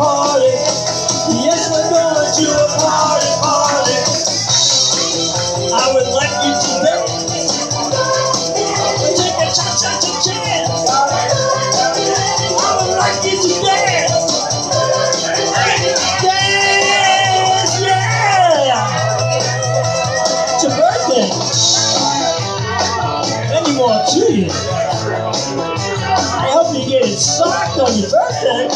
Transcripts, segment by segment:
party. Yes, we're going to a party, party. I would like you to bet. Take a cha-cha-cha-cha. I would like you to dance. Dance, yeah! It's your birthday. And you want to treat it. I hope you get it socked on your birthday.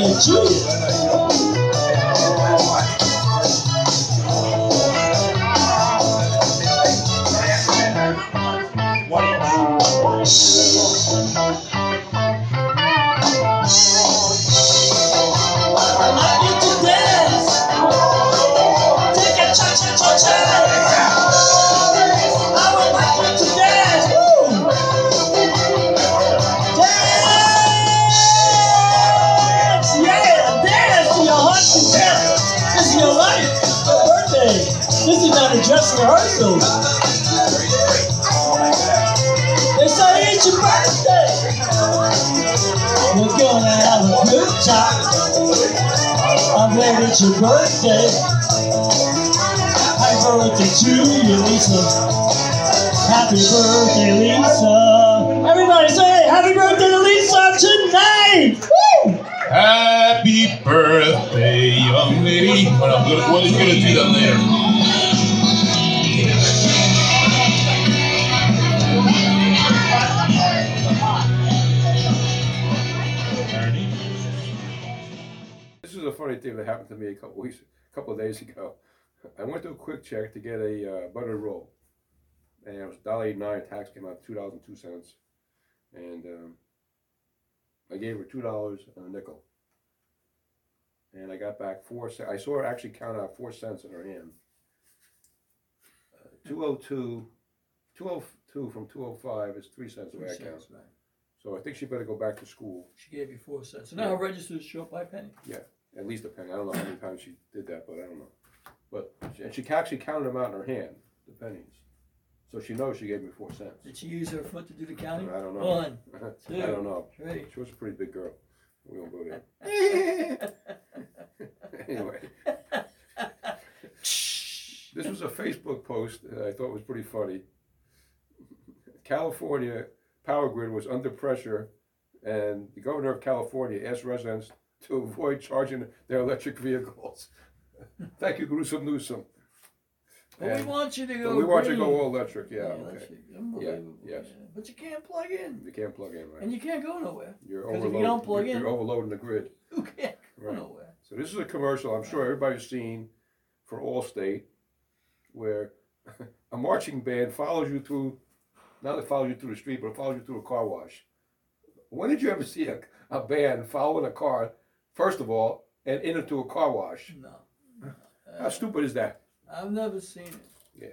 And Julia. Dress rehearsal. They say it's your birthday. We're gonna have a good time. I'm glad it's your birthday. Happy birthday to you, Lisa. Happy birthday, Lisa. Everybody say happy birthday to Lisa tonight. Woo! Happy birthday, young lady. What is gonna do that later? Thing that happened to me a couple of days ago. I went to a Quick Check to get a buttered roll, and it was $1.89. Tax came out $2.02, and I gave her $2 and a nickel, and I got back 4 cents. I saw her actually count out 4 cents in her hand. 202 from 205 is 3 cents the way I count. Right. So I think she better go back to school. She gave you 4 cents. So now her registers show up by penny. Yeah. At least a penny. I don't know how many times she did that, but I don't know. But she actually counted them out in her hand, the pennies. So she knows she gave me 4 cents. Did she use her foot to do the counting? I don't know. One, two, I don't know. Three. She was a pretty big girl. We won't go there. Anyway. This was a Facebook post that I thought was pretty funny. California power grid was under pressure, and the governor of California asked residents to avoid charging their electric vehicles. Thank you, Gruesome Newsome. Well, we want you to go. We want you to go all electric, Electric. Unbelievable. Yeah, yes. But you can't plug in. You can't plug in, right? And you can't go nowhere. Because if you don't plug in, you're overloading the grid. You can't go nowhere. So this is a commercial I'm sure everybody's seen for Allstate, where a marching band follows you through. Not it follows you through the street, but it follows you through a car wash. When did you ever see a band following a car? First of all, and into a car wash. No. How stupid is that? I've never seen it. Yeah.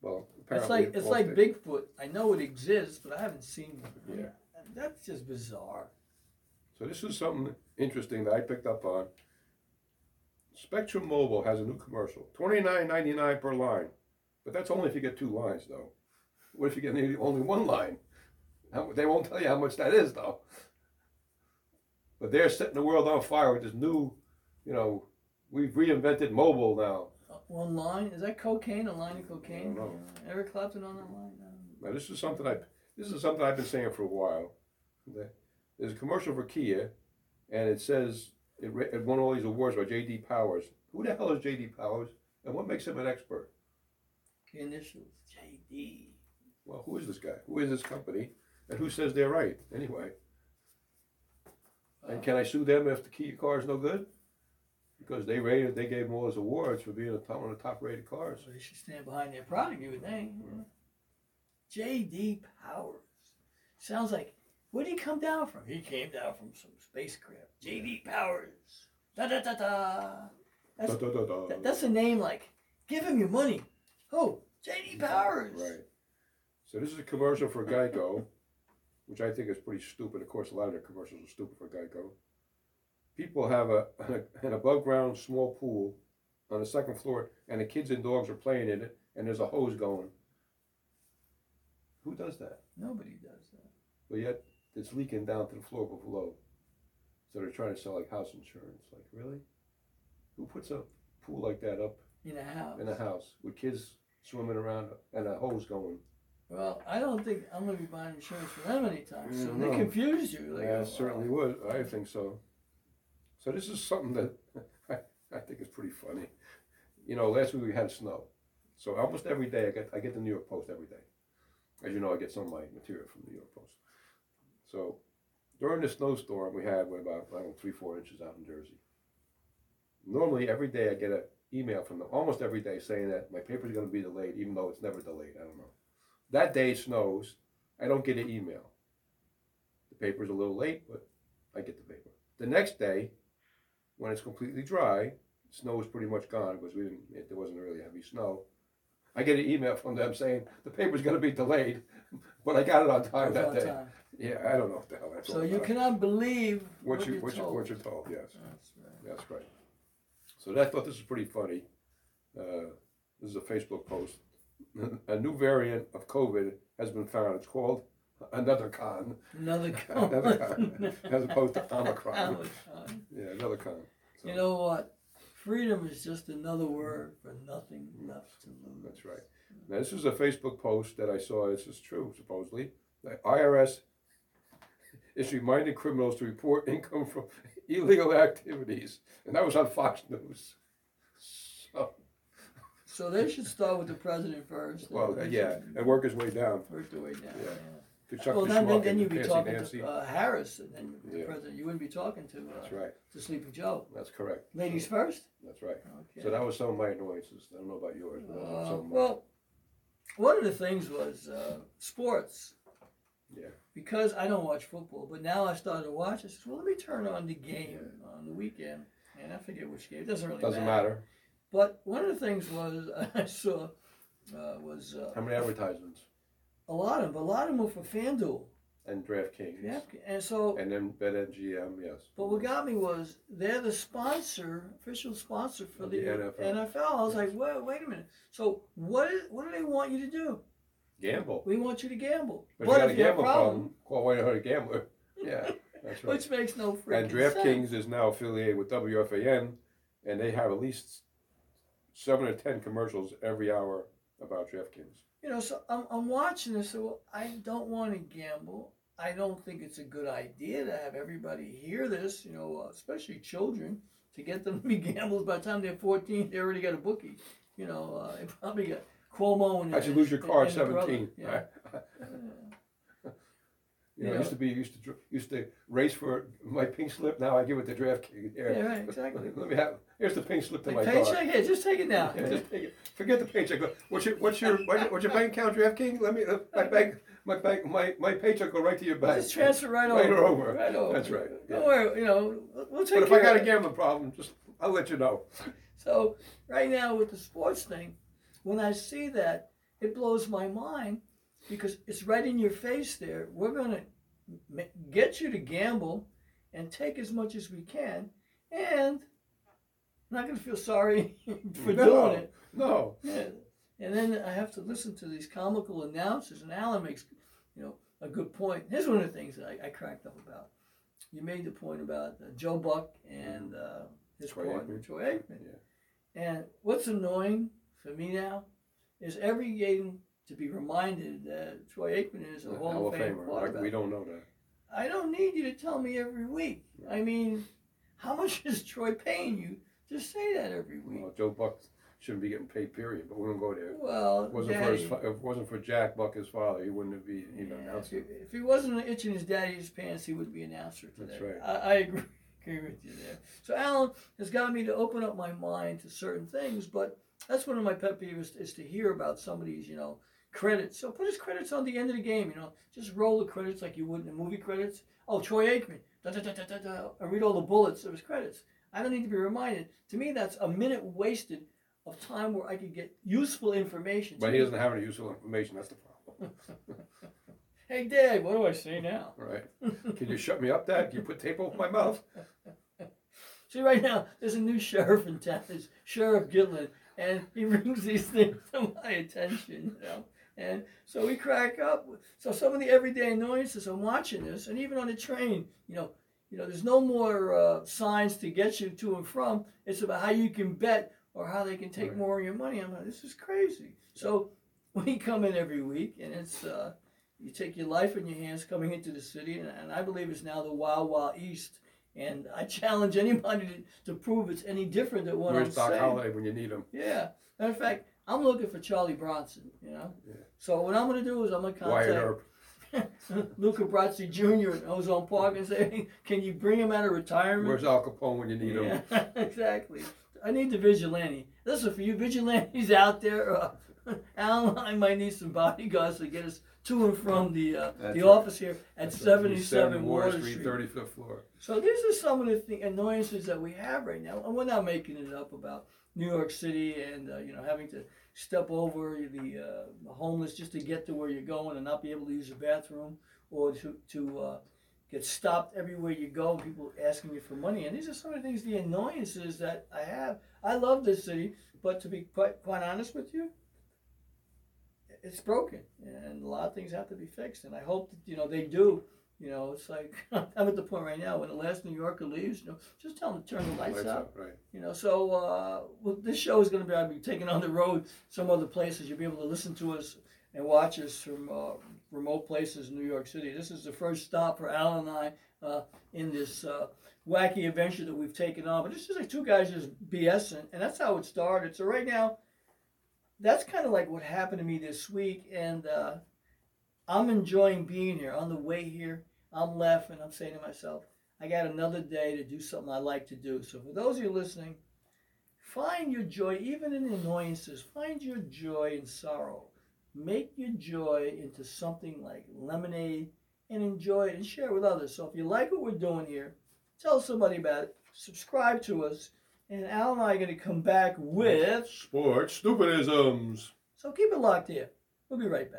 Well, apparently it's like Bigfoot. I know it exists, but I haven't seen it. Yeah. That's just bizarre. So this is something interesting that I picked up on. Spectrum Mobile has a new commercial. $29.99 per line. But that's only if you get 2 lines, though. What if you get only 1 line? They won't tell you how much that is, though. But they're setting the world on fire with this new, we've reinvented mobile now. One line? Is that cocaine? A line of cocaine? I don't know. Eric Clapton on that line? Now this is something I've been saying for a while. There's a commercial for Kia, and it says it won all these awards by J.D. Powers. Who the hell is J.D. Powers, and what makes him an expert? Initials J.D. Well, who is this guy? Who is this company? And who says they're right? Anyway. And can I sue them if the Kia car is no good? Because they gave them all those awards for being one of the top-rated cars. Well, they should stand behind their product, you would think. Mm-hmm. J.D. Powers. Sounds like, where did he come down from? He came down from some spacecraft. J.D. Powers. Da-da-da-da. That's a name like, give him your money. Oh, J.D. Powers. Right. So this is a commercial for Geico. Which I think is pretty stupid. Of course, a lot of their commercials are stupid for Geico. People have an above-ground small pool on the second floor, and the kids and dogs are playing in it, and there's a hose going. Who does that? Nobody does that. but yet it's leaking down to the floor below. So they're trying to sell like house insurance. Like, really? Who puts a pool like that up in a house? In a house with kids swimming around and a hose going. Well, I don't think I'm going to be buying insurance for them anytime soon. No. They confuse you. Like, yeah, certainly would. I think so. So this is something that I think is pretty funny. You know, last week we had snow. So almost every day I get the New York Post every day. As you know, I get some of my material from the New York Post. So during the snowstorm we had, we're about, I don't know, 3-4 inches out in Jersey. Normally every day I get an email from them, almost every day, saying that my paper's going to be delayed, even though it's never delayed. I don't know. That day snows, I don't get an email. The paper's a little late, but I get the paper. The next day, when it's completely dry, snow is pretty much gone because there wasn't really heavy snow. I get an email from them saying the paper's going to be delayed, but I got it on time that day. Time. Yeah, I don't know what the hell that's all about. So you cannot believe what you're told. Yes, that's right. So I thought this was pretty funny. This is a Facebook post. A new variant of COVID has been found. It's called another con, as opposed to Omicron. Yeah, another con. So. You know what? Freedom is just another word for nothing left to lose. That's right. Now, this is a Facebook post that I saw. This is true, supposedly. The IRS is reminding criminals to report income from illegal activities. And that was on Fox News. So they should start with the president first. Well, yeah, and work his way down. Work their way down, yeah. Well, then you'd be talking to Harris, and then the president. You wouldn't be talking to Sleepy Joe. That's correct. Ladies first? That's right. Okay. So that was some of my annoyances. I don't know about yours. But one of the things was sports. Yeah. Because I don't watch football, but now I started to watch it. I said, well, let me turn on the game on the weekend. And I forget which game. It doesn't really matter. But one of the things I saw was how many advertisements? A lot of them were for FanDuel and DraftKings. And then BetMGM, yes. But what got me was they're the official sponsor for the NFL. I was like, wait a minute. So what do they want you to do? Gamble. We want you to gamble. But if you have a problem, call 1-800-GAMBLER. Yeah, that's right. Which makes no freaking sense. And DraftKings is now affiliated with WFAN, and they have at least 7 or 10 commercials every hour about DraftKings. You know, so I'm watching this. So I don't want to gamble. I don't think it's a good idea to have everybody hear this. You know, especially children, to get them to be gamblers. By the time they're 14, they already got a bookie. You know, they probably got Cuomo. And I should lose your car at 17. Yeah. You know, I used to race for my pink slip. Now I give it to DraftKings. Yeah, right, exactly. Let me have. Here's the pink slip to my paycheck car. Here, just take it now. Yeah, just take it. Forget the paycheck. What's your bank account, DraftKings? Let me my paycheck go right to your bank. Just transfer right over. Right over. That's right. Yeah. Don't worry. You know, we'll take. But if I got a gambling problem, I'll let you know. So right now with the sports thing, when I see that, it blows my mind. Because it's right in your face there. We're going to get you to gamble and take as much as we can. And I'm not going to feel sorry for doing it. No. Yeah. And then I have to listen to these comical announcers. And Alan makes, you know, a good point. Here's one of the things that I cracked up about. You made the point about Joe Buck and his partner, Troy Aikman. Yeah. And what's annoying for me now is every game to be reminded that Troy Aikman is a Hall of Famer quarterback. We don't know that. I don't need you to tell me every week. Yeah. I mean, how much is Troy paying you? Just say that every week. Well, Joe Buck shouldn't be getting paid, period, but we don't go there. Well, if it wasn't for Jack Buck, his father, he wouldn't be an announcer. If he wasn't itching his daddy's pants, he would be an announcer today. That's right. I agree with you there. So Alan has got me to open up my mind to certain things, but that's one of my pet peeves is to hear about somebody's, you know, credits. So put his credits on the end of the game, you know. Just roll the credits like you would in the movie credits. Oh, Troy Aikman. Da, da, da, da, da, da. I read all the bullets of his credits. I don't need to be reminded. To me, that's a minute wasted of time where I could get useful information. But he doesn't have any useful information. That's the problem. Hey, Dave, what do I say now? Right. Can you shut me up, Dad? Can you put tape over my mouth? See, right now, there's a new sheriff in town. It's Sheriff Gitlin. And he brings these things to my attention, you know. And so we crack up. So some of the everyday annoyances, I'm watching this, and even on the train, you know, there's no more signs to get you to and from. It's about how you can bet or how they can take more of your money. I'm like, this is crazy. So we come in every week, and it's you take your life in your hands coming into the city, and I believe it's now the Wild Wild East. And I challenge anybody to prove it's any different than what I'm saying. Where's Doc Holliday when you need him? Yeah. Matter of fact, I'm looking for Charlie Bronson, you know? Yeah. So what I'm going to do is I'm going to contact Luca Brazzi Jr. in Ozone Park and say, can you bring him out of retirement? Where's Al Capone when you need him? Exactly. I need the vigilante. Listen, for you vigilantes out there, Al and I might need some bodyguards to get us to and from the office here at 77 Water Street, 35th floor. So these are some of the annoyances that we have right now, and we're not making it up about New York City and having to step over the homeless just to get to where you're going and not be able to use the bathroom, or to get stopped everywhere you go, people asking you for money. And these are some of the things, the annoyances that I have. I love this city, but to be quite honest with you, it's broken, and a lot of things have to be fixed. And I hope that, they do. It's like, I'm at the point right now when the last New Yorker leaves, just tell them to turn the lights out. Right. So this show is going to be, I'll be taking on the road some other places. You'll be able to listen to us and watch us from remote places in New York City. This is the first stop for Al and I in this wacky adventure that we've taken on. But this is like two guys just BSing, and that's how it started. So right now, that's kind of like what happened to me this week, and I'm enjoying being here. On the way here, I'm laughing. I'm saying to myself, I got another day to do something I like to do. So for those of you listening, find your joy, even in annoyances. Find your joy in sorrow. Make your joy into something like lemonade, and enjoy it and share it with others. So if you like what we're doing here, tell somebody about it. Subscribe to us. And Al and I are going to come back with... Sports Stupidisms. So keep it locked here. We'll be right back.